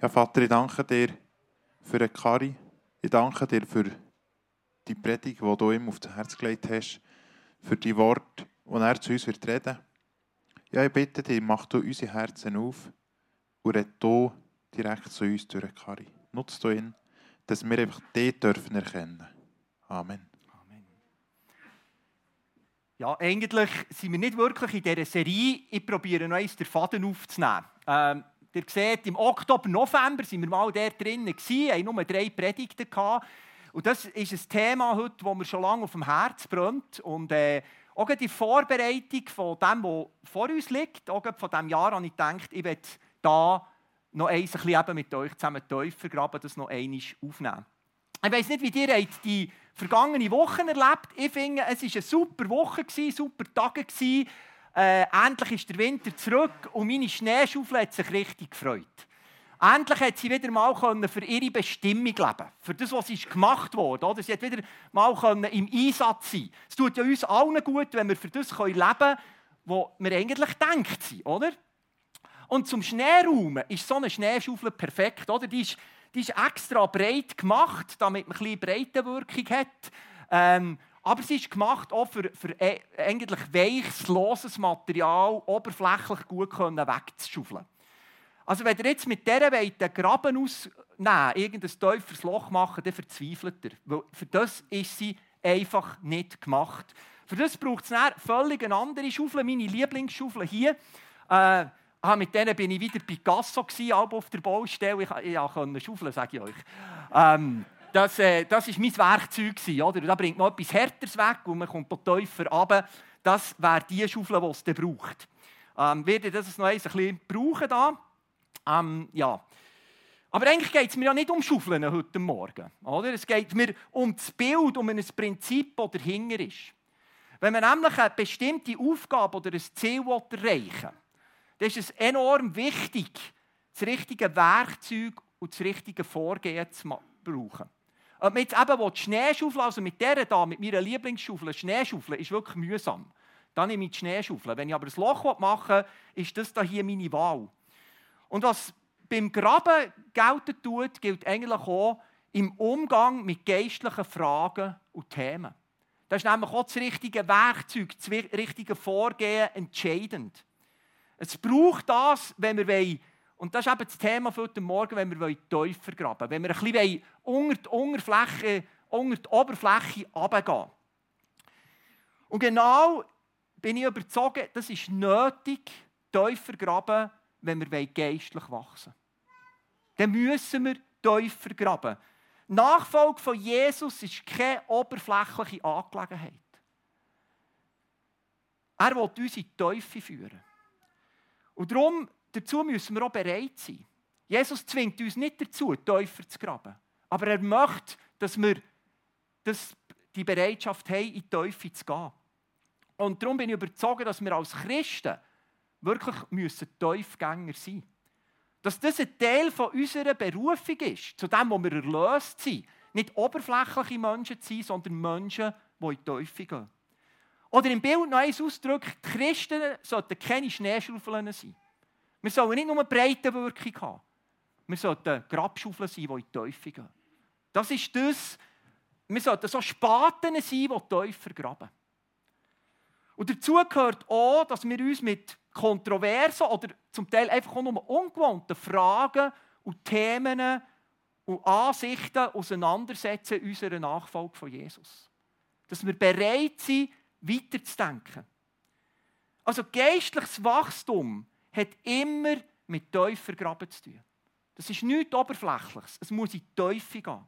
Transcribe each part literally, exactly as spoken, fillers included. Ja, Vater, ich danke dir für den Kari. Ich danke dir für die Predigt, die du ihm auf das Herz gelegt hast, für die Worte, die er zu uns wird reden. Ja, ich bitte dich, mach du unsere Herzen auf und red du direkt zu uns durch den Kari. Nutzt du ihn, dass wir einfach dich dürfen erkennen. Amen. Amen. Ja, eigentlich sind wir nicht wirklich in dieser Serie. Ich probiere noch eins, den Faden aufzunehmen. Ähm, ihr seht, im Oktober, November waren wir mal dort drinnen, hatten nur drei Predigten. Und das ist ein Thema heute, das mir schon lange auf dem Herz brennt. Und äh, auch die Vorbereitung von dem, was vor uns liegt, auch von diesem Jahr, habe ich gedacht, ich werde da noch eins ein bisschen mit euch zusammen tiefer graben, das noch einmal aufnehmen. Ich weiss nicht, wie ihr habt die vergangenen Wochen erlebt. Ich finde, es war eine super Woche, super Tage. Äh, endlich ist der Winter zurück und meine Schneeschaufel hat sich richtig gefreut. Endlich konnte sie wieder mal für ihre Bestimmung leben, für das, was ist gemacht wurde. Oder? Sie hat wieder mal im Einsatz sein. Es tut ja uns allen gut, wenn wir für das leben können, was wir eigentlich denkt sind, oder? Und zum Schneeräumen ist so eine Schneeschaufel perfekt, oder? Die ist, die ist extra breit gemacht, damit man eine Breitenwirkung hat. Ähm, aber sie ist gemacht auch für, für eigentlich weiches, loses Material, oberflächlich gut können wegzuschaufeln. Also wenn ihr jetzt mit dieser Weite Graben ausnehmen, irgendein tiefes Loch machen, dann verzweifelt ihr. Weil für das ist sie einfach nicht gemacht. Für das braucht es dann völlig eine andere Schaufel, meine Lieblingsschaufel hier. Äh, Ah, mit denen war ich wieder Picasso gewesen, auf der Baustelle. Ich, ich konnte schaufeln, sage ich euch. Ähm, das war äh, mein Werkzeug gewesen, oder? Da bringt man etwas Härteres weg und man kommt noch tiefer runter. Das wäre die Schaufel, die es dann braucht. Ähm, wird ihr das noch ein bisschen brauchen? Da? Ähm, ja. Aber eigentlich geht es mir ja nicht um Schaufeln heute Morgen. Oder? Es geht mir um das Bild, um ein Prinzip, das dahinter ist. Wenn man nämlich eine bestimmte Aufgabe oder ein Ziel erreichen will, dann ist es enorm wichtig, das richtige Werkzeug und das richtige Vorgehen zu brauchen. Ob man jetzt eben die Schneeschaufel, also mit dieser hier, mit meiner Lieblingsschaufel, Schneeschaufel, ist wirklich mühsam. Dann nehme ich die Schneeschaufel. Wenn ich aber ein Loch machen will, ist das hier meine Wahl. Und was beim Graben gelten tut, gilt eigentlich auch im Umgang mit geistlichen Fragen und Themen. Da ist nämlich auch das richtige Werkzeug, das richtige Vorgehen entscheidend. Es braucht das, wenn wir wollen, und das ist eben das Thema für heute Morgen, wenn wir tiefer graben wollen, wenn wir ein bisschen unter die, Unterfläche, unter die Oberfläche runtergehen. Und genau bin ich überzeugt, das ist nötig, tiefer graben, wenn wir geistlich wachsen wollen. Dann müssen wir tiefer graben. Nachfolge von Jesus ist keine oberflächliche Angelegenheit. Er will uns in die Tiefe führen. Und darum, dazu müssen wir auch bereit sein. Jesus zwingt uns nicht dazu, tiefer zu graben. Aber er möchte, dass wir das, die Bereitschaft haben, in die Tiefe zu gehen. Und darum bin ich überzeugt, dass wir als Christen wirklich Tiefgänger sein müssen. Dass das ein Teil von unserer Berufung ist, zu dem, wo wir erlöst sind. Nicht oberflächliche Menschen zu sein, sondern Menschen, die in die Tiefe gehen. Oder im Bild noch eins ausdrückt, die Christen sollten keine Schneeschaufeln sein. Wir sollen nicht nur eine Breitenwirkung haben. Wir sollten Grabschaufeln sein, die in die Tiefe gehen. Das ist das. Wir sollten so Spaten sein, die tiefer graben. Und dazu gehört auch, dass wir uns mit kontroversen oder zum Teil einfach auch nur ungewohnten Fragen und Themen und Ansichten auseinandersetzen in unserer Nachfolge von Jesus. Dass wir bereit sind, weiterzudenken. Also geistliches Wachstum hat immer mit tiefer graben zu tun. Das ist nichts Oberflächliches. Es muss in die Tiefe gehen.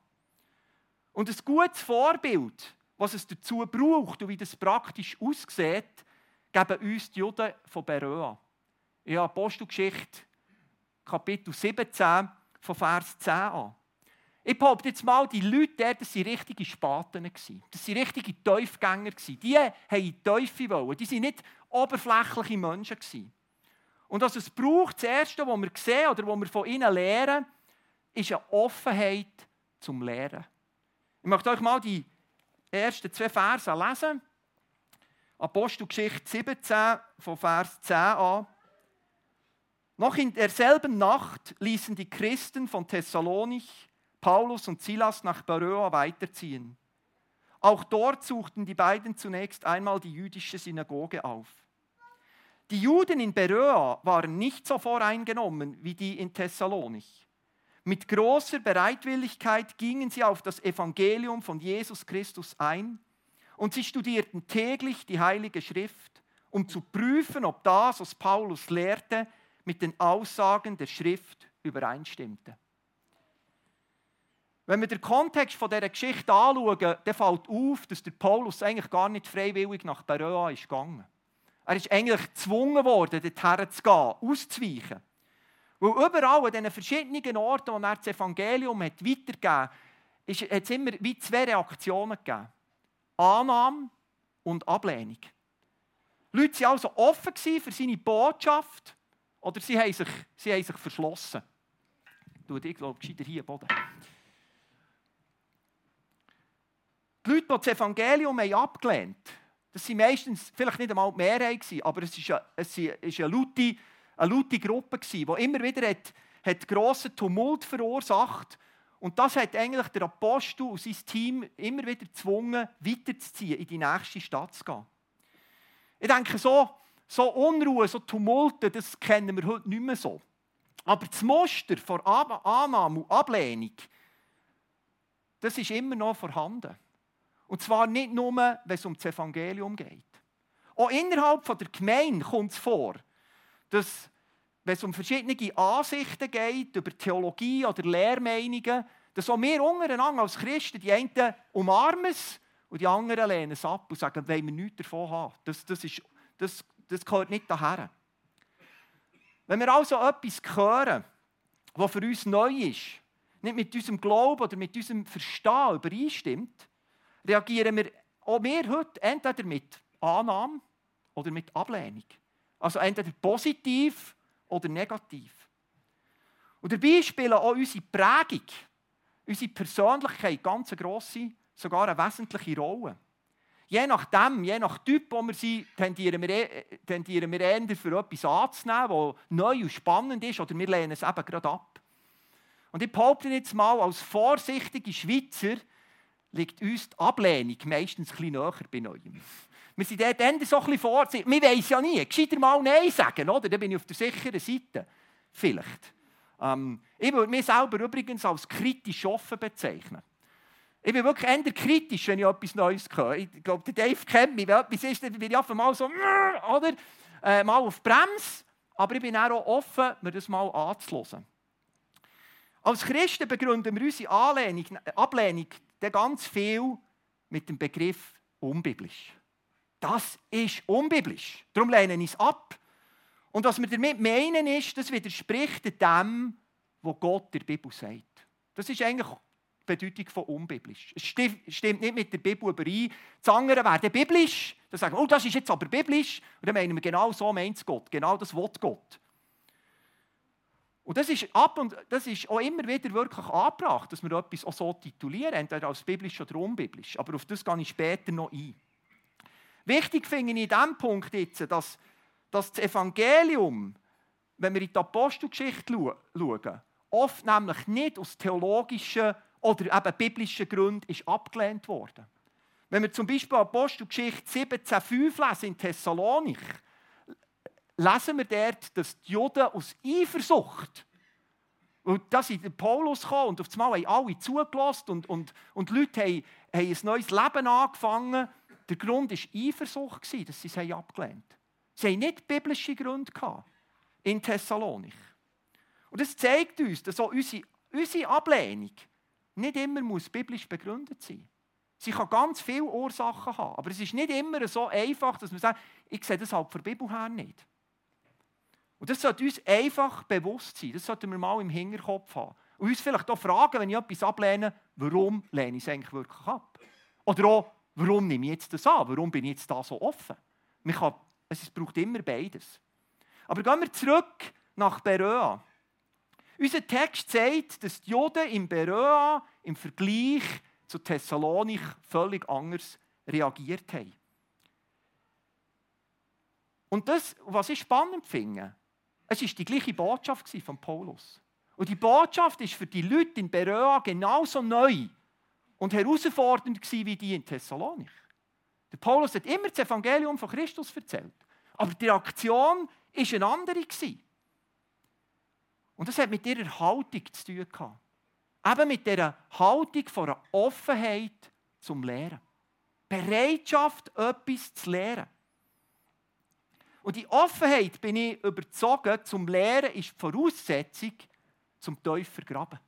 Und ein gutes Vorbild, was es dazu braucht und wie das praktisch aussieht, geben uns die Juden von Beröa. In Apostelgeschichte Kapitel siebzehn von Vers zehn an. Ich behaupte jetzt mal, die Leute dort, das waren richtige Spaten. Das waren richtige Tiefgänger. Die wollten in die Tiefe. Die waren nicht oberflächliche Menschen. Und was es braucht, das Erste, was wir sehen oder was wir von ihnen lernen, ist eine Offenheit zum Lehren. Ich möchte euch mal die ersten zwei Verse lesen. Apostelgeschichte siebzehn, von Vers zehn an. Noch in derselben Nacht ließen die Christen von Thessalonich Paulus und Silas nach Beröa weiterziehen. Auch dort suchten die beiden zunächst einmal die jüdische Synagoge auf. Die Juden in Beröa waren nicht so voreingenommen wie die in Thessalonich. Mit großer Bereitwilligkeit gingen sie auf das Evangelium von Jesus Christus ein und sie studierten täglich die Heilige Schrift, um zu prüfen, ob das, was Paulus lehrte, mit den Aussagen der Schrift übereinstimmte. Wenn wir den Kontext dieser Geschichte anschauen, dann fällt auf, dass der Paulus eigentlich gar nicht freiwillig nach Beröa ist gegangen. Er ist eigentlich gezwungen worden, dorthin zu gehen, auszuweichen. Weil überall an diesen verschiedenen Orten, wo er das Evangelium hat weitergegeben hat, hat es immer wie zwei Reaktionen gegeben. Annahme und Ablehnung. Die Leute waren also offen für seine Botschaft oder sie haben sich, sie haben sich verschlossen. Du, ich glaube, gescheiter hier am Boden. Die Leute, die das Evangelium haben abgelehnt haben, das waren meistens vielleicht nicht einmal die Mehrheit, aber es war eine laute, eine laute Gruppe, die immer wieder hat, hat grossen Tumult verursacht. Und das hat eigentlich der Apostel und sein Team immer wieder gezwungen, weiterzuziehen, in die nächste Stadt zu gehen. Ich denke, so, so Unruhe, so Tumulte, das kennen wir heute nicht mehr so. Aber das Muster von Annahme und Ablehnung, das ist immer noch vorhanden. Und zwar nicht nur, wenn es um das Evangelium geht. Auch innerhalb der Gemeinde kommt es vor, dass, wenn es um verschiedene Ansichten geht, über Theologie oder Lehrmeinungen, dass auch wir untereinander als Christen, die einen umarmen es und die anderen lehnen es ab und sagen, wollen wir nichts davon haben. Das, das, ist, das, das gehört nicht daher. Wenn wir also etwas hören, was für uns neu ist, nicht mit unserem Glauben oder mit unserem Verstehen übereinstimmt, reagieren wir auch wir heute entweder mit Annahme oder mit Ablehnung. Also entweder positiv oder negativ. Und dabei spielen auch unsere Prägung, unsere Persönlichkeit ganz eine grosse, sogar eine wesentliche Rolle. Je nachdem, je nach Typ, wo wir sind, tendieren wir, tendieren wir eher für etwas anzunehmen, das neu und spannend ist, oder wir lehnen es eben gerade ab. Und ich behaupte jetzt mal, als vorsichtige Schweizer liegt uns die Ablehnung meistens etwas näher bei Neuem. Wir sind dort eher so etwas vorsichtig. Wir wissen ja nie. Gescheiter mal Nein sagen, oder? Dann bin ich auf der sicheren Seite. Vielleicht. Ähm, ich würde mich selber übrigens als kritisch offen bezeichnen. Ich bin wirklich eher kritisch, wenn ich etwas Neues höre. Ich glaube, der Dave kennt mich. Wenn etwas ist, dann bin ich einfach mal so, oder? Äh, mal auf Bremse. Aber ich bin auch offen, mir das mal anzuhören. Als Christen begründen wir unsere Anlehnung, Ablehnung dann ganz viel mit dem Begriff unbiblisch. Das ist unbiblisch. Darum lehnen ich es ab. Und was wir damit meinen, ist, das widerspricht dem, was Gott in der Bibel sagt. Das ist eigentlich die Bedeutung von unbiblisch. Es stimmt nicht mit der Bibel überein. Das andere wäre dann biblisch. Dann sagen wir, oh, das ist jetzt aber biblisch. Und dann meinen wir, genau so meint es Gott. Genau das will Gott. Und das ist, ab und das ist auch immer wieder wirklich angebracht, dass wir etwas auch so titulieren, entweder als biblisch oder unbiblisch. Aber auf das gehe ich später noch ein. Wichtig finde ich in diesem Punkt jetzt, dass, dass das Evangelium, wenn wir in die Apostelgeschichte schauen, oft nämlich nicht aus theologischen oder eben biblischen Gründen ist abgelehnt worden. Wenn wir zum Beispiel Apostelgeschichte siebzehn fünf lesen in Thessalonich, lesen wir dort, dass die Juden aus Eifersucht, und da sind Paulus gekommen und auf einmal haben alle zugelassen und, und, und die Leute haben, haben ein neues Leben angefangen. Der Grund war Eifersucht, dass sie es abgelehnt haben. Sie hatten nicht biblische Gründe in Thessalonich. Und das zeigt uns, dass auch unsere, unsere Ablehnung nicht immer muss biblisch begründet sein muss. Sie kann ganz viele Ursachen haben, aber es ist nicht immer so einfach, dass man sagt, ich sehe das halt von der Bibel her nicht. Und das sollte uns einfach bewusst sein. Das sollten wir mal im Hinterkopf haben. Und uns vielleicht auch fragen, wenn ich etwas ablehne, warum lehne ich es eigentlich wirklich ab? Oder auch, warum nehme ich jetzt das an? Warum bin ich jetzt da so offen? Man kann, es braucht immer beides. Aber gehen wir zurück nach Beröa. Unser Text sagt, dass die Juden in Beröa im Vergleich zu Thessalonich völlig anders reagiert haben. Und das, was ich spannend finde, Es war die gleiche Botschaft von Paulus. Und die Botschaft ist für die Leute in Beröa genauso neu und herausfordernd wie die in Thessalonich. Der Paulus hat immer das Evangelium von Christus erzählt. Aber die Reaktion war eine andere. Und das hat mit ihrer Haltung zu tun gehabt. Eben mit dieser Haltung von einer Offenheit zum Lehren. Bereitschaft, etwas zu lehren. Und die Offenheit, bin ich überzeugt, zum Lehren ist die Voraussetzung zum tiefer Graben.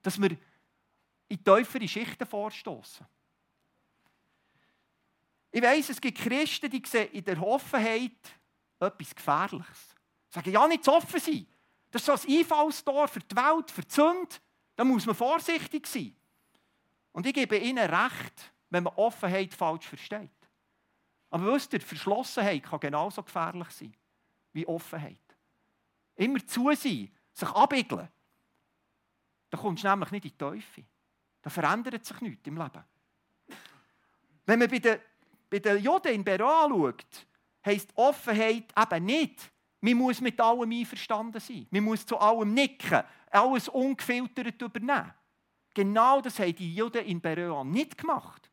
Dass wir in tiefere Schichten vorstoßen. Ich weiss, es gibt Christen, die sehen in der Offenheit etwas Gefährliches. Sie sagen, ja, nicht zu offen sein. Das ist so ein Einfallstor für die Welt, für die Sünde. Da muss man vorsichtig sein. Und ich gebe ihnen recht, wenn man Offenheit falsch versteht. Aber wisst ihr, Verschlossenheit kann genauso gefährlich sein wie Offenheit. Immer zu sein, sich abwickeln. Da kommst du nämlich nicht in die Teufel. Da verändert sich nichts im Leben. Wenn man bei den, bei den Juden in Beröa schaut, heisst Offenheit eben nicht, man muss mit allem einverstanden sein. Man muss zu allem nicken, alles ungefiltert übernehmen. Genau das haben die Juden in Beröa nicht gemacht.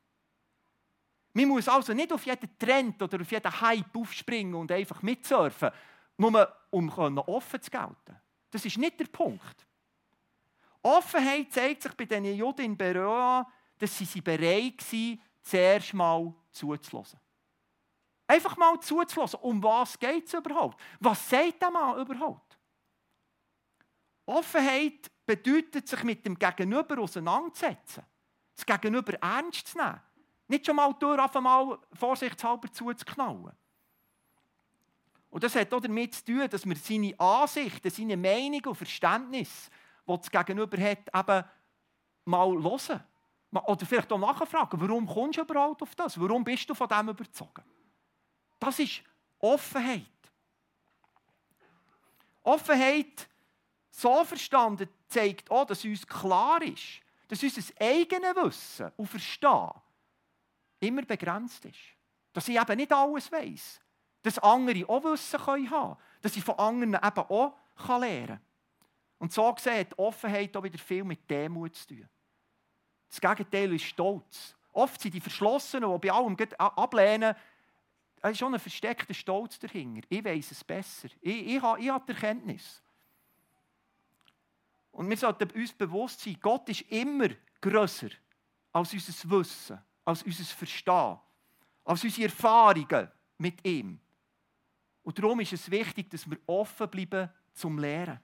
Man muss also nicht auf jeden Trend oder auf jeden Hype aufspringen und einfach mitsurfen, nur um offen zu gelten. Das ist nicht der Punkt. Offenheit zeigt sich bei den Juden in Beröa, dass sie bereit waren, zuerst mal zuzuhören. Einfach mal zuzuhören, um was geht es überhaupt? Was sagt der Mann überhaupt? Offenheit bedeutet, sich mit dem Gegenüber auseinanderzusetzen. Das Gegenüber ernst zu nehmen. Nicht schon mal durch, einfach mal vorsichtshalber zuzuknallen. Und das hat auch damit zu tun, dass man seine Ansichten, seine Meinung und Verständnis, die das Gegenüber hat, eben mal hören. Oder vielleicht auch nachfragen, warum kommst du überhaupt auf das? Warum bist du von dem überzogen? Das ist Offenheit. Offenheit, so verstanden, zeigt auch, dass uns klar ist, dass unser eigenes Wissen und Verstehen immer begrenzt ist. Dass ich eben nicht alles weiss. Dass andere auch Wissen haben können. Dass ich von anderen eben auch lernen kann. Und so gesehen hat Offenheit auch wieder viel mit Demut zu tun. Das Gegenteil ist Stolz. Oft sind die Verschlossenen, die bei allem ablehnen, es ist schon ein versteckter Stolz dahinter. Ich weiss es besser. Ich, ich, habe, ich habe die Erkenntnis. Und wir sollten uns bewusst sein, Gott ist immer grösser als unser Wissen, als unser Verstehen, als unsere Erfahrungen mit ihm. Und darum ist es wichtig, dass wir offen bleiben zum Lehren.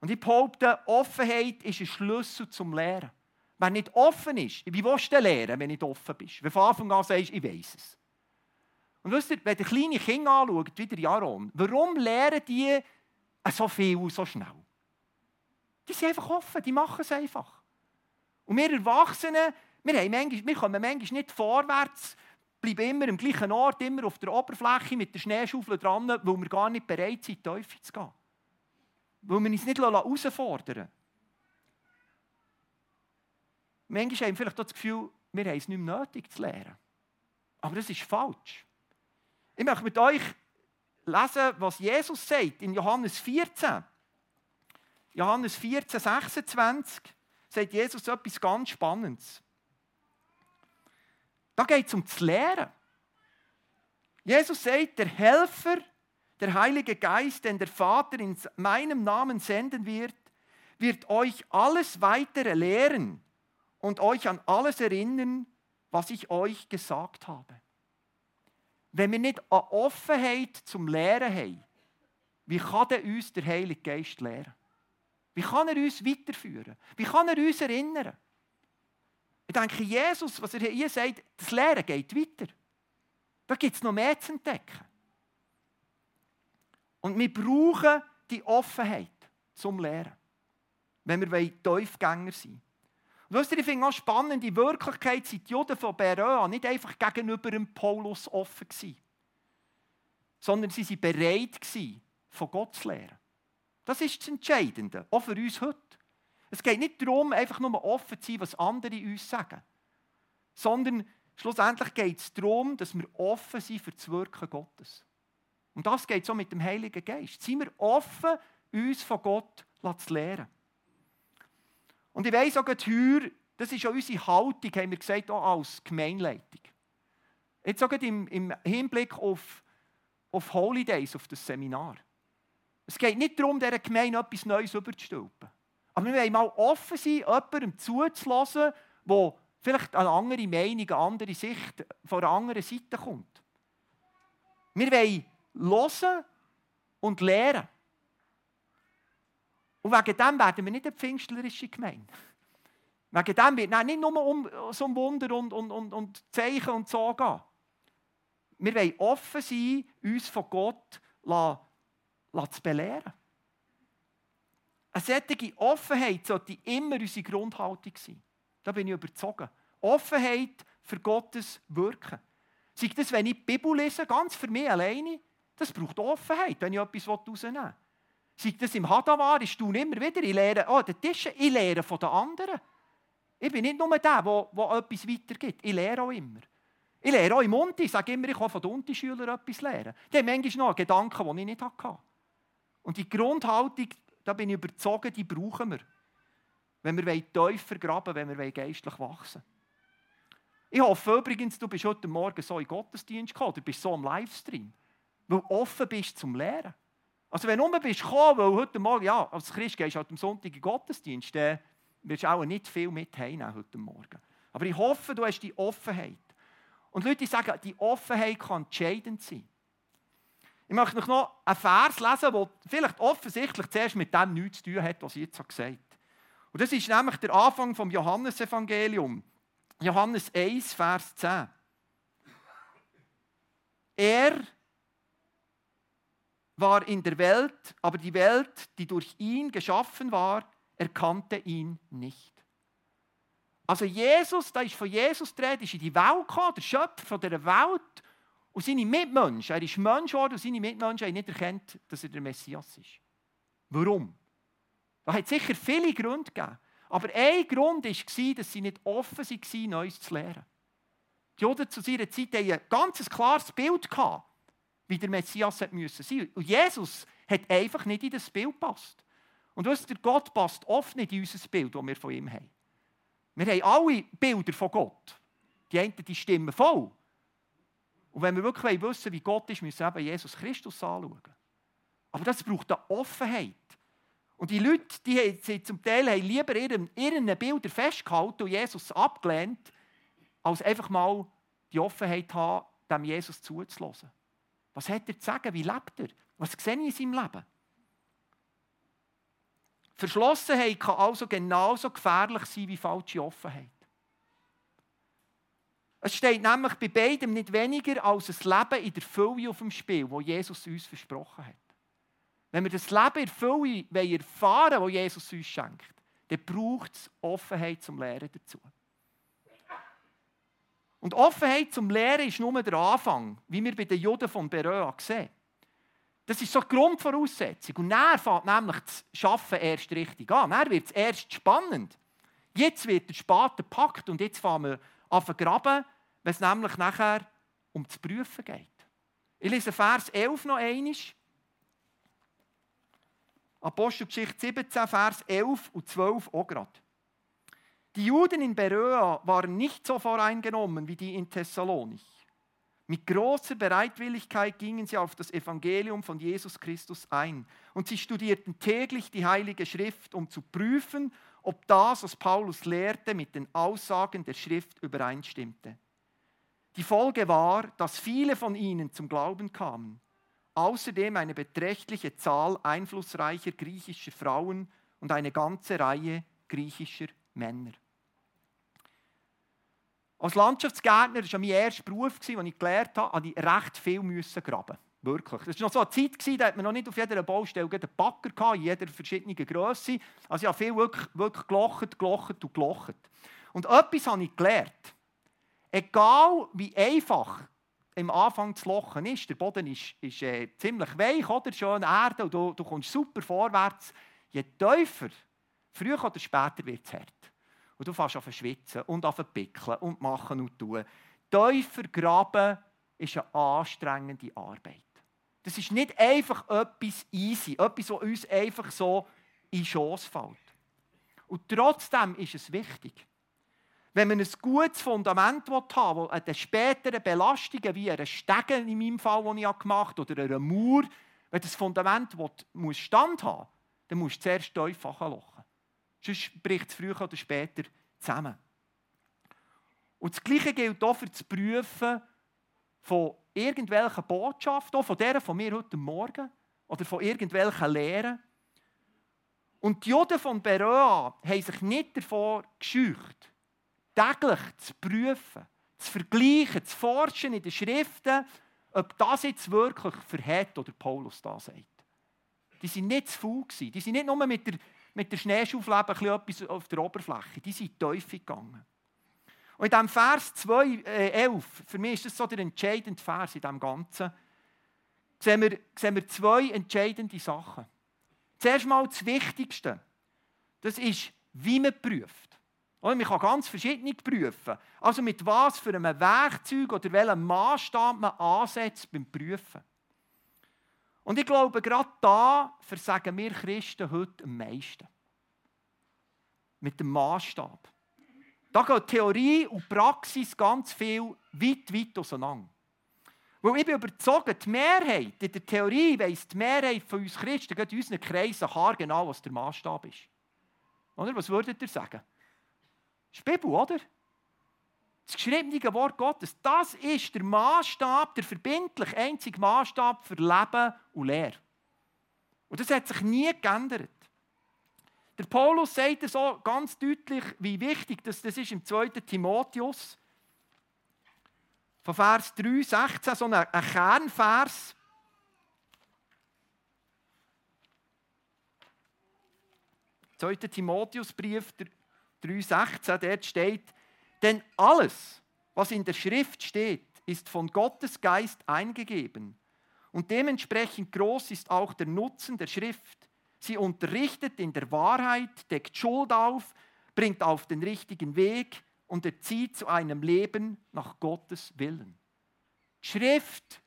Und ich behaupte, Offenheit ist ein Schlüssel zum Lehren. Wer nicht offen ist, wie willst du lehren, wenn du nicht offen bist? Wenn du von Anfang an sagst, ich weiss es. Und wisst ihr, wenn ihr kleine Kinder anschaut, wie der Jaron, warum lernen die so viel und so schnell? Die sind einfach offen, die machen es einfach. Und wir Erwachsenen, wir, haben manchmal, wir kommen manchmal nicht vorwärts, bleiben immer am gleichen Ort, immer auf der Oberfläche mit der Schneeschaufel dran, weil wir gar nicht bereit sind, tief zu gehen. Weil wir uns nicht herausfordern lassen. Manchmal haben wir vielleicht das Gefühl, wir haben es nicht mehr nötig zu lernen. Aber das ist falsch. Ich möchte mit euch lesen, was Jesus sagt in Johannes vierzehn. Johannes vierzehn, sechsundzwanzig sagt Jesus etwas ganz Spannendes. Da geht es um das Lehren. Jesus sagt, der Helfer, der Heilige Geist, den der Vater in meinem Namen senden wird, wird euch alles Weitere lehren und euch an alles erinnern, was ich euch gesagt habe. Wenn wir nicht eine Offenheit zum Lehren haben, wie kann denn uns der Heilige Geist lehren? Wie kann er uns weiterführen? Wie kann er uns erinnern? Ich denke, Jesus, was er hier sagt, das Lehren geht weiter. Da gibt es noch mehr zu entdecken. Und wir brauchen die Offenheit zum Lehren, wenn wir Tiefgänger sein wollen. Wisst ihr, ich finde auch spannend, in Wirklichkeit sind die Juden von Beröa nicht einfach gegenüber dem Paulus offen gewesen, sondern sie waren bereit gewesen, von Gott zu lernen. Das ist das Entscheidende, auch für uns heute. Es geht nicht darum, einfach nur offen zu sein, was andere uns sagen, sondern schlussendlich geht es darum, dass wir offen sind für das Wirken Gottes. Und das geht so mit dem Heiligen Geist. Seien wir offen, uns von Gott zu lehren. Und ich weiss auch heuer, das ist auch unsere Haltung, haben wir gesagt, auch als Gemeinleitung. Jetzt sogar im, im Hinblick auf, auf Holidays, auf das Seminar. Es geht nicht darum, dieser Gemeinde etwas Neues überzustülpen. Aber wir wollen mal offen sein, jemandem zuzuhören, der vielleicht eine andere Meinung, eine andere Sicht von einer anderen Seite kommt. Wir wollen hören und lernen. Und wegen dem werden wir nicht eine pfingstlerische Gemeinde. Wegen dem wird es nicht nur um so ein Wunder und, und, und, und Zeichen und so gehen. Wir wollen offen sein, uns von Gott zu belehren. Eine solche Offenheit sollte immer unsere Grundhaltung sein. Da bin ich überzeugt. Offenheit für Gottes Wirken. Sei das, wenn ich die Bibel lese, ganz für mich alleine, das braucht Offenheit, wenn ich etwas rausnehmen will. Sei das im Hadawar, ich staune immer wieder, ich lehre an den Tischen, ich lehre von den anderen. Ich bin nicht nur der, der etwas weitergibt. Ich lehre auch immer. Ich lehre auch im Unti. Ich sage immer, ich kann von den Unti-Schülern etwas lehren. Die haben manchmal noch Gedanken, die ich nicht hatte. Und die Grundhaltung, da bin ich überzeugt, die brauchen wir. Wenn wir tiefer graben wollen, wenn wir geistlich wachsen wollen. Ich hoffe übrigens, du bist heute Morgen so in den Gottesdienst gekommen, du bist so im Livestream, weil du offen bist zum Lehren. Also wenn du gekommen bist, weil heute Morgen, ja, als Christ gehst du halt am Sonntag in den Gottesdienst, dann wirst du auch nicht viel mit heimnehmen heute Morgen. Aber ich hoffe, du hast die Offenheit. Und Leute sagen, die Offenheit kann entscheidend sein. Ich möchte noch einen Vers lesen, der vielleicht offensichtlich zuerst mit dem nichts zu tun hat, was ich jetzt gesagt habe. Und das ist nämlich der Anfang vom Johannes-Evangelium. Johannes eins, Vers zehn. Er war in der Welt, aber die Welt, die durch ihn geschaffen war, erkannte ihn nicht. Also Jesus, da ist von Jesus die Rede, ist in die Welt gekommen, der Schöpfer dieser Welt und seine Mitmenschen. Er ist Mensch geworden und seine Mitmenschen haben nicht erkannt, dass er der Messias ist. Warum? Da hat es sicher viele Gründe gegeben. Aber ein Grund war, dass sie nicht offen waren, Neues zu lernen. Die Juden zu ihrer Zeit hatten ein ganz klares Bild, wie der Messias sein musste. Und Jesus hat einfach nicht in das Bild gepasst. Und wisst ihr, Gott passt oft nicht in unser Bild, das wir von ihm haben. Wir haben alle Bilder von Gott. Die einen die stimmen voll. Und wenn wir wirklich wissen wollen, wie Gott ist, müssen wir eben Jesus Christus anschauen. Aber das braucht eine Offenheit. Und die Leute, die, die zum Teil haben lieber ihren, ihren Bilder festgehalten und Jesus abgelehnt, als einfach mal die Offenheit zu haben, dem Jesus zuzuhören. Was hat er zu sagen? Wie lebt er? Was sehe ich in seinem Leben? Verschlossenheit kann also genauso gefährlich sein wie falsche Offenheit. Es steht nämlich bei beidem nicht weniger als ein Leben in der Fülle auf dem Spiel, das Jesus uns versprochen hat. Wenn wir das Leben in Fülle erfahren wollen, das Jesus uns schenkt, dann braucht es Offenheit zum Lehren dazu. Und Offenheit zum Lehren ist nur der Anfang, wie wir bei den Juden von Beröa sehen. Das ist so die Grundvoraussetzung. Und dann fängt nämlich das Arbeiten erst richtig an. Dann wird es erst spannend. Jetzt wird der Spaten gepackt und jetzt fangen wir an zu graben, wenn es nämlich nachher um das Prüfen geht. Ich lese Vers elf noch einmal. Apostelgeschichte siebzehn, Vers elf und zwölf auch gerade. Die Juden in Beröa waren nicht so voreingenommen wie die in Thessalonich. Mit großer Bereitwilligkeit gingen sie auf das Evangelium von Jesus Christus ein. Und sie studierten täglich die Heilige Schrift, um zu prüfen, ob das, was Paulus lehrte, mit den Aussagen der Schrift übereinstimmte. Die Folge war, dass viele von ihnen zum Glauben kamen. Außerdem eine beträchtliche Zahl einflussreicher griechischer Frauen und eine ganze Reihe griechischer Männer. Als Landschaftsgärtner, das war mein erster Beruf, den ich gelernt habe, musste ich recht viel graben. Wirklich. Das war noch so eine Zeit, da hat man noch nicht auf jeder Baustelle einen Bagger gehabt, in jeder verschiedenen Grösse. Also ich habe viel wirklich, wirklich gelocht, gelocht und gelocht. Und etwas habe ich gelernt. Egal wie einfach im Anfang zu lochen ist, der Boden ist, ist äh, ziemlich weich, oder? Schön Erde, und du, du kommst super vorwärts. Je tiefer, früher oder später wird es hart. Und du fängst an zu schwitzen und an zu pickeln und machen und tun. Tiefer graben ist eine anstrengende Arbeit. Das ist nicht einfach etwas easy, etwas, was uns einfach so in die Chance fällt. Und trotzdem ist es wichtig. Wenn man ein gutes Fundament haben will, das an den späteren Belastungen, wie einer Stege in meinem Fall, den ich gemacht habe, oder einer Mauer, wenn das Fundament will, Stand haben muss, dann musst du zuerst tief anlochen. Sonst bricht es früher oder später zusammen. Und das Gleiche gilt auch für das Prüfen von irgendwelchen Botschaften, auch von der von mir heute Morgen, oder von irgendwelchen Lehren. Und die Juden von Beröa haben sich nicht davor gescheucht, täglich zu prüfen, zu vergleichen, zu forschen in den Schriften, ob das jetzt wirklich verhält oder Paulus da sagt. Die waren nicht zu faul. Die sind nicht nur mit der, mit der Schneeschaufel etwas auf der Oberfläche. Die sind tief gegangen. Und in diesem Vers zwei, äh, elf, für mich ist das so der entscheidende Vers in diesem Ganzen, sehen wir, sehen wir zwei entscheidende Sachen. Zuerst mal das Wichtigste. Das ist, wie man prüft. Oder man kann ganz verschiedene prüfen. Also mit was für einem Werkzeug oder welchem Maßstab man ansetzt beim Prüfen. Und ich glaube, gerade da versagen wir Christen heute am meisten. Mit dem Maßstab. Da geht Theorie und Praxis ganz viel weit, weit auseinander. Weil ich bin überzeugt, die Mehrheit, in der Theorie weiss die Mehrheit von uns Christen, geht in unseren Kreisen haargenau, was der Maßstab ist. Oder? Was würdet ihr sagen? Das ist die Bibel, oder? Das geschriebene Wort Gottes, das ist der Maßstab, der verbindliche, einzige Maßstab für Leben und Lehre. Und das hat sich nie geändert. Der Paulus sagt es auch ganz deutlich, wie wichtig das, das ist im zweiten Timotheus. Von Vers drei, sechzehn, so ein, ein Kernvers. zweiten Timotheusbrief drei, sechzehn, dort steht: Denn alles, was in der Schrift steht, ist von Gottes Geist eingegeben. Und dementsprechend groß ist auch der Nutzen der Schrift. Sie unterrichtet in der Wahrheit, deckt Schuld auf, bringt auf den richtigen Weg und erzieht zu einem Leben nach Gottes Willen. Die Schrift,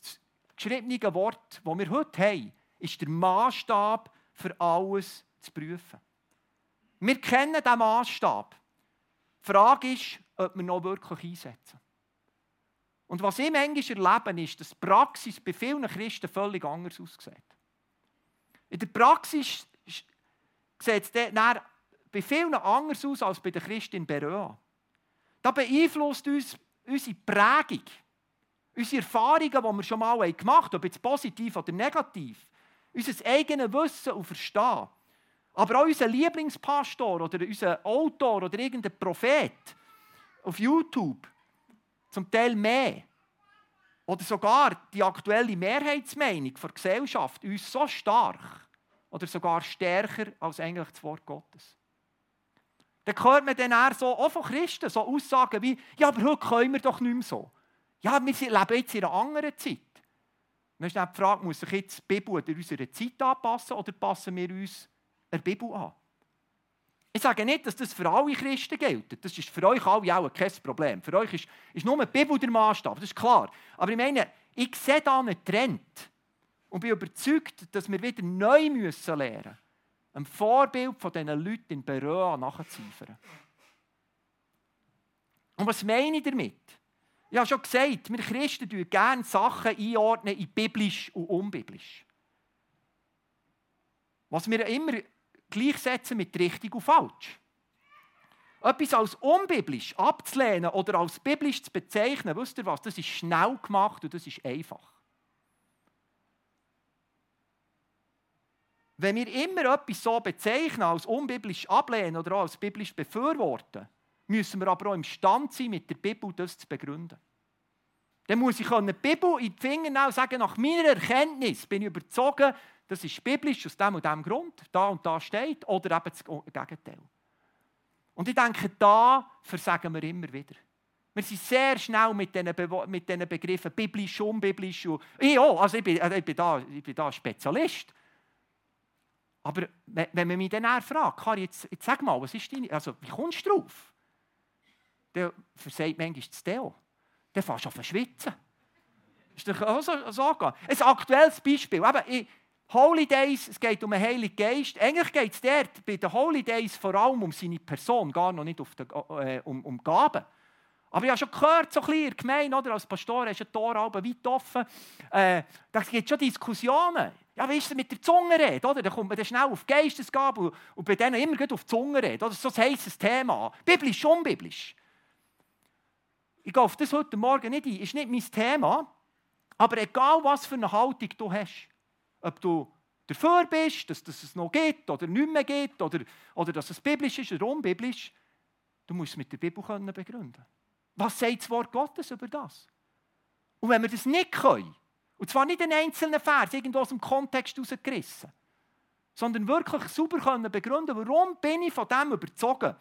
das geschriebene Wort, das wir heute haben, ist der Maßstab für alles zu prüfen. Wir kennen diesen Maßstab. Die Frage ist, ob wir ihn noch wirklich einsetzen. Und was ich manchmal erlebe, ist, dass die Praxis bei vielen Christen völlig anders aussieht. In der Praxis sieht es bei vielen anders aus als bei den Christen in Beröa. Da beeinflusst uns unsere Prägung, unsere Erfahrungen, die wir schon mal gemacht haben, ob jetzt positiv oder negativ, unser eigenes Wissen und Verstehen. Aber auch unser Lieblingspastor oder unser Autor oder irgendein Prophet auf YouTube, zum Teil mehr, oder sogar die aktuelle Mehrheitsmeinung der Gesellschaft uns so stark oder sogar stärker als eigentlich das Wort Gottes. Dann hört man dann eher so, auch von Christen so Aussagen wie: Ja, aber heute können wir doch nicht mehr so. Ja, wir leben jetzt in einer anderen Zeit. Dann ist dann die Frage, muss sich jetzt die Bibel an unsere Zeit anpassen oder passen wir uns der Bibel an? Ich sage nicht, dass das für alle Christen gilt. Das ist für euch alle auch kein Problem. Für euch ist, ist nur die Bibel der Maßstab, das ist klar. Aber ich meine, ich sehe da einen Trend und bin überzeugt, dass wir wieder neu müssen lernen, einem Vorbild von diesen Leuten in Beröa nachzueifern. Und was meine ich damit? Ich habe schon gesagt, wir Christen tun gerne Sachen einordnen in biblisch und unbiblisch. Was wir immer gleichsetzen mit richtig und falsch. Etwas als unbiblisch abzulehnen oder als biblisch zu bezeichnen, wisst ihr was, das ist schnell gemacht und das ist einfach. Wenn wir immer etwas so bezeichnen, als unbiblisch ablehnen oder als biblisch befürworten, müssen wir aber auch imstande sein, mit der Bibel das zu begründen. Dann muss ich die Bibel in die Finger nehmen und sagen, nach meiner Erkenntnis bin ich überzeugt, das ist biblisch aus dem und dem Grund, da und da steht, oder eben das Gegenteil. Und ich denke, da versagen wir immer wieder. Wir sind sehr schnell mit diesen Be- mit diesen Begriffen biblisch, unbiblisch. Und ich, auch, also ich, bin, ich, bin da, ich bin da Spezialist. Aber wenn man mich dann fragt, Kari, jetzt, jetzt sag mal, was ist deine, also, wie kommst du drauf? Dann versagt manchmal das Theo. Dann fährst du an zu schwitzen. Ist doch auch so, so gegangen. Ein aktuelles Beispiel. Eben in Holidays, es geht um den Heiligen Geist. Eigentlich geht es dort bei den Holidays vor allem um seine Person, gar noch nicht auf den, äh, um, um Gaben. Aber ich habe schon gehört, so ein bisschen, oder? Als Pastor hast du die Tore weit offen. Äh, da gibt es schon Diskussionen. Ja, wie ist es mit der Zungenrede, oder? Da kommt man dann schnell auf Geistesgaben und, und bei denen immer auf die Zungenrede. Das ist so ein heisses Thema. Biblisch, unbiblisch. Ich gehe auf das heute Morgen nicht ein. Das ist nicht mein Thema. Aber egal, was für eine Haltung du hast, ob du dafür bist, dass, dass es noch gibt oder nicht mehr gibt, oder, oder dass es biblisch ist oder unbiblisch, du musst es mit der Bibel können begründen. Was sagt das Wort Gottes über das? Und wenn wir das nicht können, und zwar nicht in einzelnen Vers, irgendwo aus dem Kontext herausgerissen, sondern wirklich sauber können begründen, warum bin ich von dem überzogen?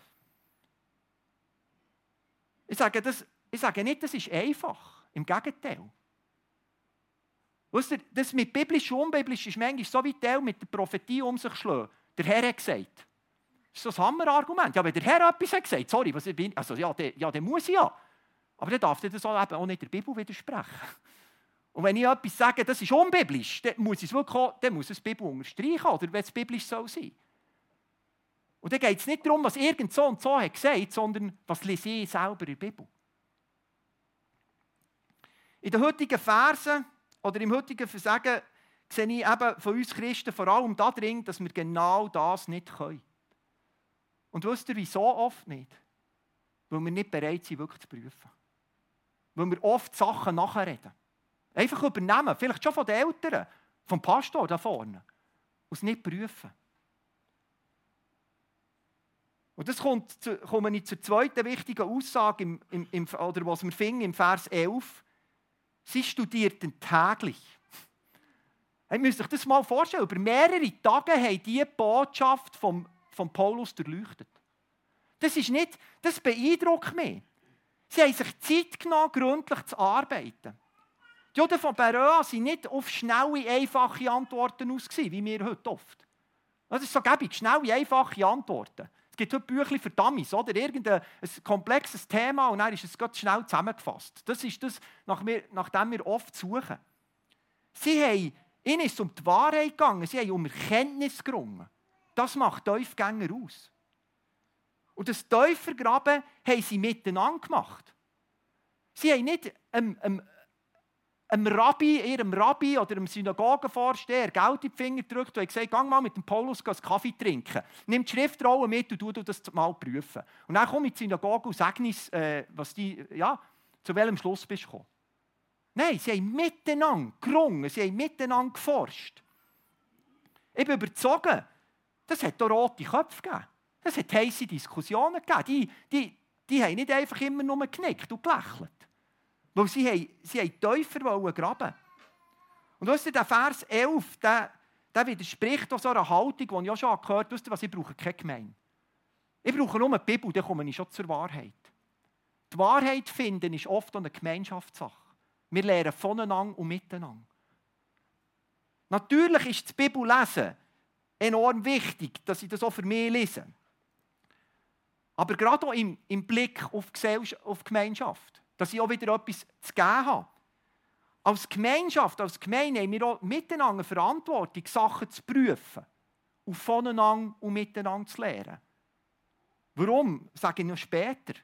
Ich sage, das, ich sage nicht, das ist einfach. Im Gegenteil. Weißt du, das mit biblisch und unbiblisch ist manchmal so wie der mit der Prophetie um sich schlagen. Der Herr hat gesagt. Das ist so ein Hammerargument. Ja, wenn der Herr etwas hat gesagt, sorry, was ich bin, also ja, der, ja, der muss ich ja. Aber der darf das auch, eben auch nicht der Bibel widersprechen. Und wenn ich etwas sage, das ist unbiblisch, dann muss es wirklich, dann muss es die Bibel unterstreichen, oder wenn es biblisch soll sein. Und dann geht es nicht darum, was irgend so und so hat gesagt, sondern was lese ich selber in der Bibel. In den heutigen Versen, oder im heutigen Versagen, sehe ich eben von uns Christen vor allem darin, dass wir genau das nicht können. Und wisst ihr, wieso oft nicht? Weil wir nicht bereit sind, wirklich zu prüfen. Weil wir oft Sachen nachreden. Einfach übernehmen, vielleicht schon von den Eltern, vom Pastor da vorne. Und es nicht prüfen. Und das kommt zu, komme ich zur zweiten wichtigen Aussage, im, im, im, oder was wir finden im Vers elf. Sie studierten täglich. Ich müsst euch das mal vorstellen. Über mehrere Tage haben die Botschaft vom von Paulus durchleuchtet. Das ist nicht, das beeindruckt mich. Sie haben sich Zeit genommen, gründlich zu arbeiten. Die Juden von Beröa waren nicht auf schnelle, einfache Antworten aus, wie wir heute oft. Das ist so gäbig, schnelle, einfache Antworten. Es gibt heute Büchlein für Dummies, oder? Irgendein komplexes Thema und dann ist es ganz schnell zusammengefasst. Das ist das, nach wir, nachdem wir oft suchen. Sie haben, ihnen ist es um die Wahrheit gegangen, sie haben um Erkenntnis gerungen. Das macht Teufgänger aus. Und das Teufergraben haben sie miteinander gemacht. Sie haben nicht einem, einem, einem Rabbi, ihrem Rabbi oder einem Synagogenvorsteher Geld in die Finger gedrückt und gesagt, geh mal mit dem Paulus einen Kaffee trinken. Nimm die Schriftrollen mit und tu das mal prüfen. Und dann komm in die Synagoge und sag uns, äh, was die, ja, zu welchem Schluss bist du gekommen. Nein, sie haben miteinander gerungen, sie haben miteinander geforscht. Ich bin überzogen, das hat auch rote Köpfe gegeben. Das hat heisse Diskussionen gegeben. Die, die, die haben nicht einfach immer nur genickt und gelächelt. Weil sie haben, sie haben tiefer wollen graben. Und wisst ihr, der Vers elf, der, der widerspricht auch so einer Haltung, die ich auch schon gehört habe. Wisst ihr was, ich brauche keine Gemeinde. Ich brauche nur die Bibel, dann komme ich schon zur Wahrheit. Die Wahrheit finden ist oft eine Gemeinschaftssache. Wir lernen voneinander und miteinander. Natürlich ist das Bibel lesen enorm wichtig, dass ich das auch für mich lese. Aber gerade auch im, im Blick auf die, auf die Gemeinschaft, dass ich auch wieder etwas zu geben habe. Als Gemeinschaft, als Gemeinde haben wir auch miteinander Verantwortung, Sachen zu prüfen und voneinander und miteinander zu lernen. Warum, sage ich noch später.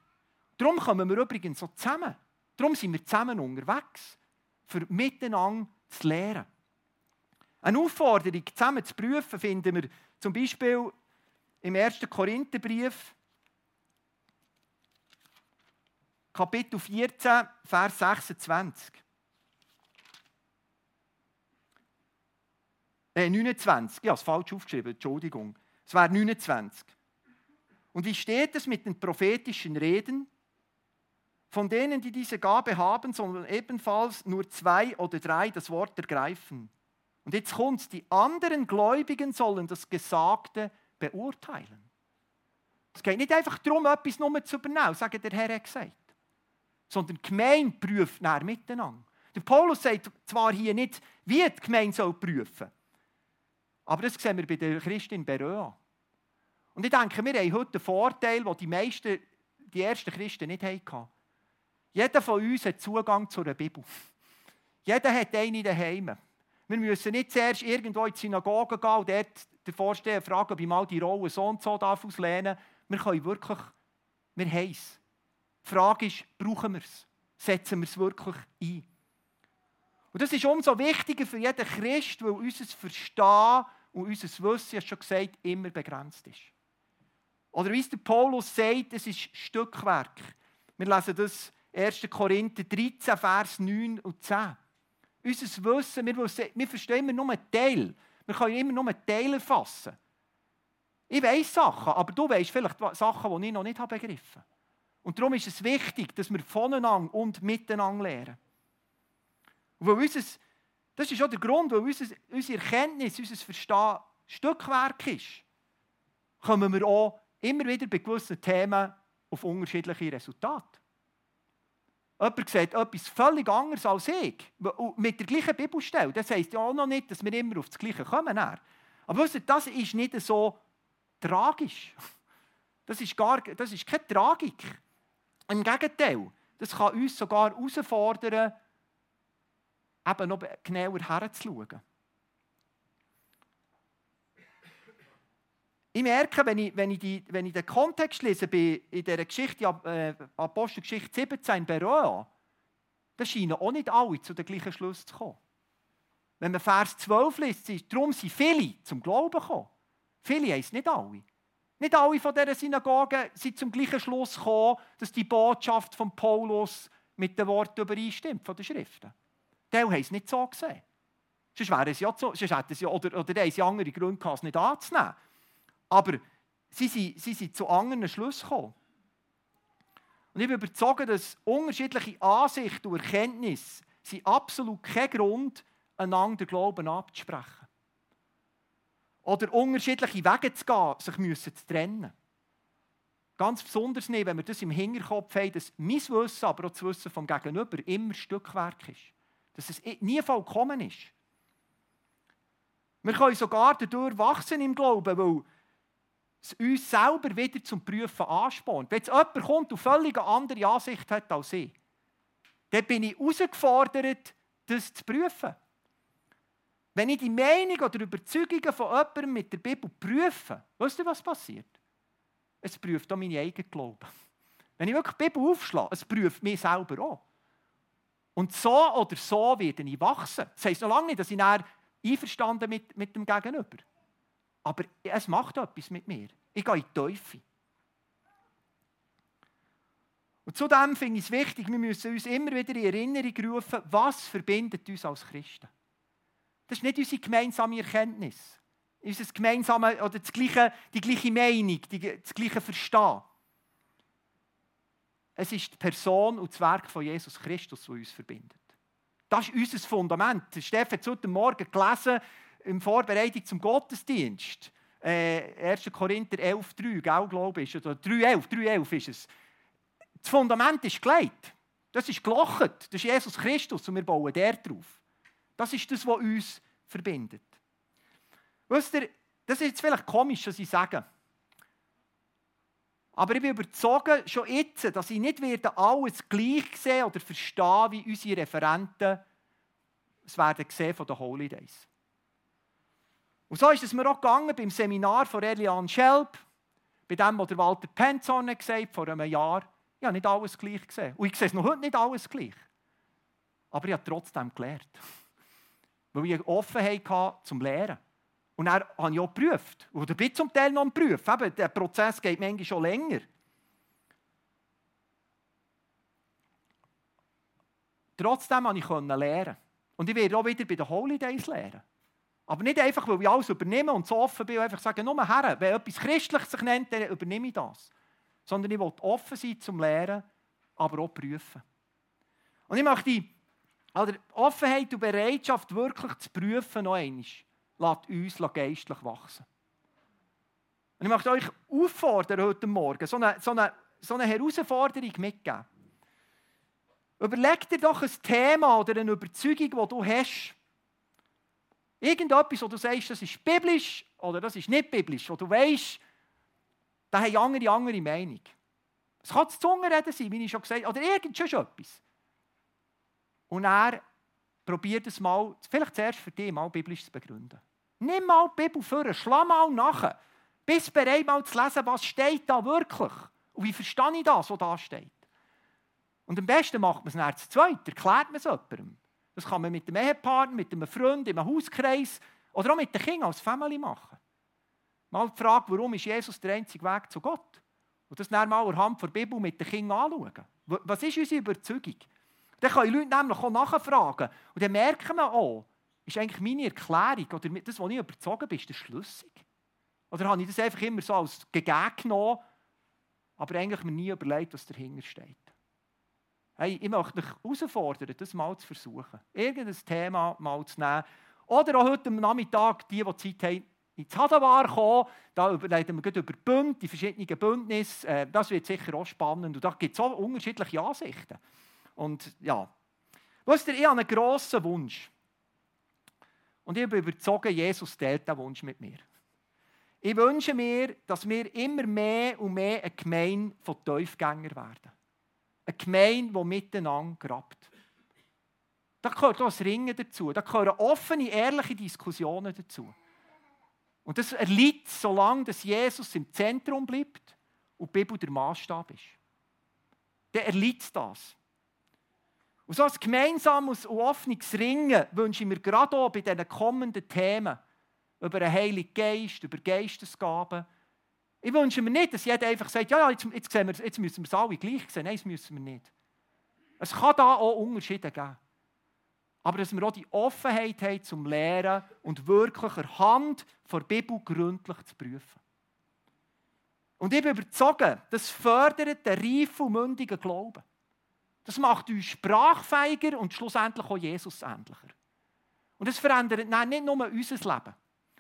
Darum kommen wir übrigens so zusammen. Darum sind wir zusammen unterwegs, für miteinander zu lernen. Eine Aufforderung, zusammen zu prüfen, finden wir zum Beispiel im ersten Korintherbrief, Kapitel vierzehn, Vers sechsundzwanzig. Äh, neunundzwanzig. Ja, es ist falsch aufgeschrieben, Entschuldigung. Es wäre neunundzwanzig. Und wie steht es mit den prophetischen Reden? Von denen, die diese Gabe haben, sollen ebenfalls nur zwei oder drei das Wort ergreifen. Und jetzt kommt, die anderen Gläubigen sollen das Gesagte beurteilen. Es geht nicht einfach darum, etwas nur zu übernehmen, sagen der Herr hat gesagt. Sondern die Gemeinde prüft nachher miteinander. Der Paulus sagt zwar hier nicht, wie die Gemeinde soll prüfen, aber das sehen wir bei den Christen in Beröa. Und ich denke, wir haben heute einen Vorteil, den die meisten, die ersten Christen nicht hatten. Jeder von uns hat Zugang zu einer Bibel. Jeder hat einen daheim. Wir müssen nicht zuerst irgendwo in die Synagoge gehen und dort den Vorsteher fragen, ob ich mal die Rolle so und so auslehnen darf. Wir können wirklich, wir haben es. Die Frage ist, brauchen wir es? Setzen wir es wirklich ein? Und das ist umso wichtiger für jeden Christ, weil unser Verstehen und unser Wissen, ich habe schon gesagt, immer begrenzt ist. Oder wie es der Paulus sagt, es ist Stückwerk. Wir lesen das erster Korinther dreizehn, Vers neun und zehn. Unser Wissen, wir, wissen, wir verstehen immer nur einen Teil. Wir können immer nur einen Teil erfassen. Ich weiss Sachen, aber du weisst vielleicht Sachen, die ich noch nicht begriffen habe. Und darum ist es wichtig, dass wir voneinander und miteinander lernen. Und weil unser, das ist auch der Grund, weil unser, unsere Erkenntnis, unser Verstehen Stückwerk ist, kommen wir auch immer wieder bei gewissen Themen auf unterschiedliche Resultate. Jemand sagt etwas völlig anderes als ich, mit der gleichen Bibelstelle. Das heisst ja auch noch nicht, dass wir immer auf das Gleiche kommen. Aber wisst ihr, das ist nicht so tragisch. Das ist, gar, das ist keine Tragik. Im Gegenteil, das kann uns sogar herausfordern, eben noch genauer herzuschauen. Ich merke, wenn ich, wenn ich, die, wenn ich den Kontext lese, bei, in dieser Geschichte, äh, Apostelgeschichte siebzehn in Beröa, da scheinen auch nicht alle zu den gleichen Schluss zu kommen. Wenn man Vers zwölf liest, darum sind viele zum Glauben gekommen. Viele heisst nicht alle. Nicht alle von dieser Synagoge sind zum gleichen Schluss gekommen, dass die Botschaft von Paulus mit den Worten übereinstimmt, von den Schriften. Die haben es nicht so gesehen. Sonst wären sie ja so, sonst hätten sie, oder, oder haben sie andere Gründe gehabt, es nicht anzunehmen. Aber sie, sie, sie sind zu anderen Schluss gekommen. Und ich bin überzeugt, dass unterschiedliche Ansichten und Erkenntnisse sind absolut kein Grund, einander den Glauben abzusprechen. Oder unterschiedliche Wege zu gehen, sich müssen zu trennen. Ganz besonders nicht, wenn wir das im Hinterkopf haben, dass mein Wissen, aber auch das Wissen vom Gegenüber immer Stückwerk ist. Dass es nie vollkommen ist. Wir können sogar dadurch wachsen im Glauben, weil es uns selber wieder zum Prüfen anspornt. Wenn jetzt jemand kommt und völlig eine andere Ansicht hat als ich, dann bin ich herausgefordert, das zu prüfen. Wenn ich die Meinung oder Überzeugungen von jemandem mit der Bibel prüfe, wisst ihr, was passiert? Es prüft auch meinen eigenen Glauben. Wenn ich wirklich die Bibel aufschlage, es prüft mich selber auch. Und so oder so werde ich wachsen. Das heisst noch lange nicht, dass ich dann einverstanden mit, mit dem Gegenüber. Aber es macht etwas mit mir. Ich gehe in die Teufel. Und zudem finde ich es wichtig, wir müssen uns immer wieder in Erinnerung rufen, was verbindet uns als Christen. Das ist nicht unsere gemeinsame Erkenntnis. Unser gemeinsame, oder das gleiche, die gleiche Meinung, die, das gleiche Verstehen. Es ist die Person und das Werk von Jesus Christus, das uns verbindet. Das ist unser Fundament. Steffen hat es heute Morgen gelesen, in Vorbereitung zum Gottesdienst. Äh, erster Korinther elf, drei, glaube ich. Oder drei elf ist es. Das Fundament ist gelegt. Das ist gelocht. Das ist Jesus Christus und wir bauen der drauf. Das ist das, was uns verbindet. Wisst ihr, das ist jetzt vielleicht komisch, was ich sage. Aber ich bin überzeugt, schon jetzt, dass ich nicht werde alles gleich sehen oder verstehen, wie unsere Referenten es werden gesehen von den Holy Days. Und so ist es mir auch gegangen beim Seminar von Eliane Schelp, bei dem, was Walter Penzonne gesagt hat, vor einem Jahr. Ich habe nicht alles gleich gesehen. Und ich sehe es noch heute nicht alles gleich. Aber ich habe trotzdem gelernt. Weil ich eine Offenheit hatte zum Lehren. Und dann habe ich auch geprüft. Oder bin zum Teil noch am Prüfen. Eben, der Prozess geht manchmal schon länger. Trotzdem konnte ich lernen. Und ich werde auch wieder bei den Holidays lernen. Aber nicht einfach, weil ich alles übernehme und so offen bin und einfach sage, nur Herr, wenn etwas christlich sich nennt, dann übernehme ich das. Sondern ich will offen sein zum Lehren, aber auch prüfen. Und ich möchte die Offenheit und Bereitschaft, wirklich zu prüfen, noch einmal. Lasst uns geistlich wachsen. Und ich möchte euch auffordern, heute Morgen so eine, so eine, so eine Herausforderung mitzugeben. Überleg dir doch ein Thema oder eine Überzeugung, die du hast. Irgendetwas, wo du sagst, das ist biblisch oder das ist nicht biblisch. Wo du weißt, da haben andere andere Meinung. Es kann das Zungenreden sein, wie ich schon gesagt habe, oder irgend schon etwas. Und er probier das mal, vielleicht zuerst für dich mal biblisch zu begründen. Nimm mal die Bibel vor, schlag mal nach. Bist bereit mal zu lesen, was steht da wirklich? Und wie verstehe ich das, was da steht? Und am besten macht man es dann zu zweit, erklärt man es jemandem. Das kann man mit einem Ehepartner, mit einem Freund, im Hauskreis oder auch mit den Kindern als Family machen. Mal die Frage, warum ist Jesus der einzige Weg zu Gott? Und das dann mal anhand der Bibel mit den Kindern anschauen. Was ist unsere Überzeugung? Dann können die Leute nämlich auch nachfragen. Und dann merken wir auch, ist eigentlich meine Erklärung oder das, was ich überzogen bin, ist das schlüssig? Oder habe ich das einfach immer so als gegeben genommen, aber eigentlich mir nie überlegt, was dahinter steht? Hey, ich möchte dich herausfordern, das mal zu versuchen. Irgendein Thema mal zu nehmen. Oder auch heute am Nachmittag, die, die Zeit haben, ins Hadawar kommen. Da überlegen wir über Bünd, die verschiedenen Bündnisse. Das wird sicher auch spannend. Und da gibt es auch unterschiedliche Ansichten. Und ja, wisst ihr, ich habe einen grossen Wunsch. Und ich bin überzeugt, Jesus teilt diesen Wunsch mit mir. Ich wünsche mir, dass wir immer mehr und mehr eine Gemeinde von Teufgängern werden. Eine Gemeinde, die miteinander grabt. Da gehört auch das Ringen dazu. Da gehören offene, ehrliche Diskussionen dazu. Und das erliegt, solange Jesus im Zentrum bleibt und die Bibel der Maßstab ist. Dann erliegt das. Und so ein gemeinsames und offenes Ringen wünsche ich mir gerade auch bei diesen kommenden Themen. Über den Heiligen Geist, über Geistesgaben. Ich wünsche mir nicht, dass jeder einfach sagt, ja, jetzt, jetzt, sehen wir, jetzt müssen wir es alle gleich sehen. Nein, das müssen wir nicht. Es kann da auch Unterschiede geben. Aber dass wir auch die Offenheit haben zum Lehren und wirklicher Hand von der Bibel gründlich zu prüfen. Und ich bin überzeugt, das fördert den reifen und mündigen Glauben. Das macht uns sprachfähiger und schlussendlich auch Jesus-ähnlicher. Und das verändert nein, nicht nur unser Leben.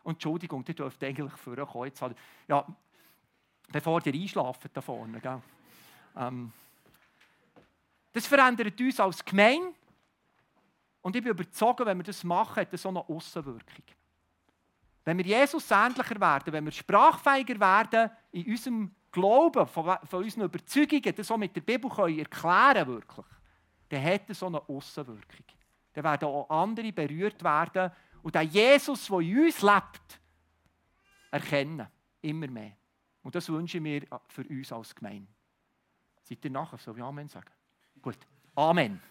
Und Entschuldigung, die dürft eigentlich vorkommen. Jetzt halt, ja, bevor ihr einschlafen da vorne. Gell? Ähm, das verändert uns als Gemeinde. Und ich bin überzeugt, wenn wir das machen, hat das so eine Aussenwirkung. Wenn wir Jesus ähnlicher werden, wenn wir sprachfähiger werden in unserem Glauben, von, von unseren Überzeugungen, das auch mit der Bibel können erklären wirklich, dann hat das so eine Aussenwirkung. Dann werden auch andere berührt werden. Und den Jesus, der in uns lebt, erkennen. Immer mehr. Und das wünsche ich mir für uns als Gemeinde. Seid ihr nachher, so wie Amen sagen? Gut. Amen.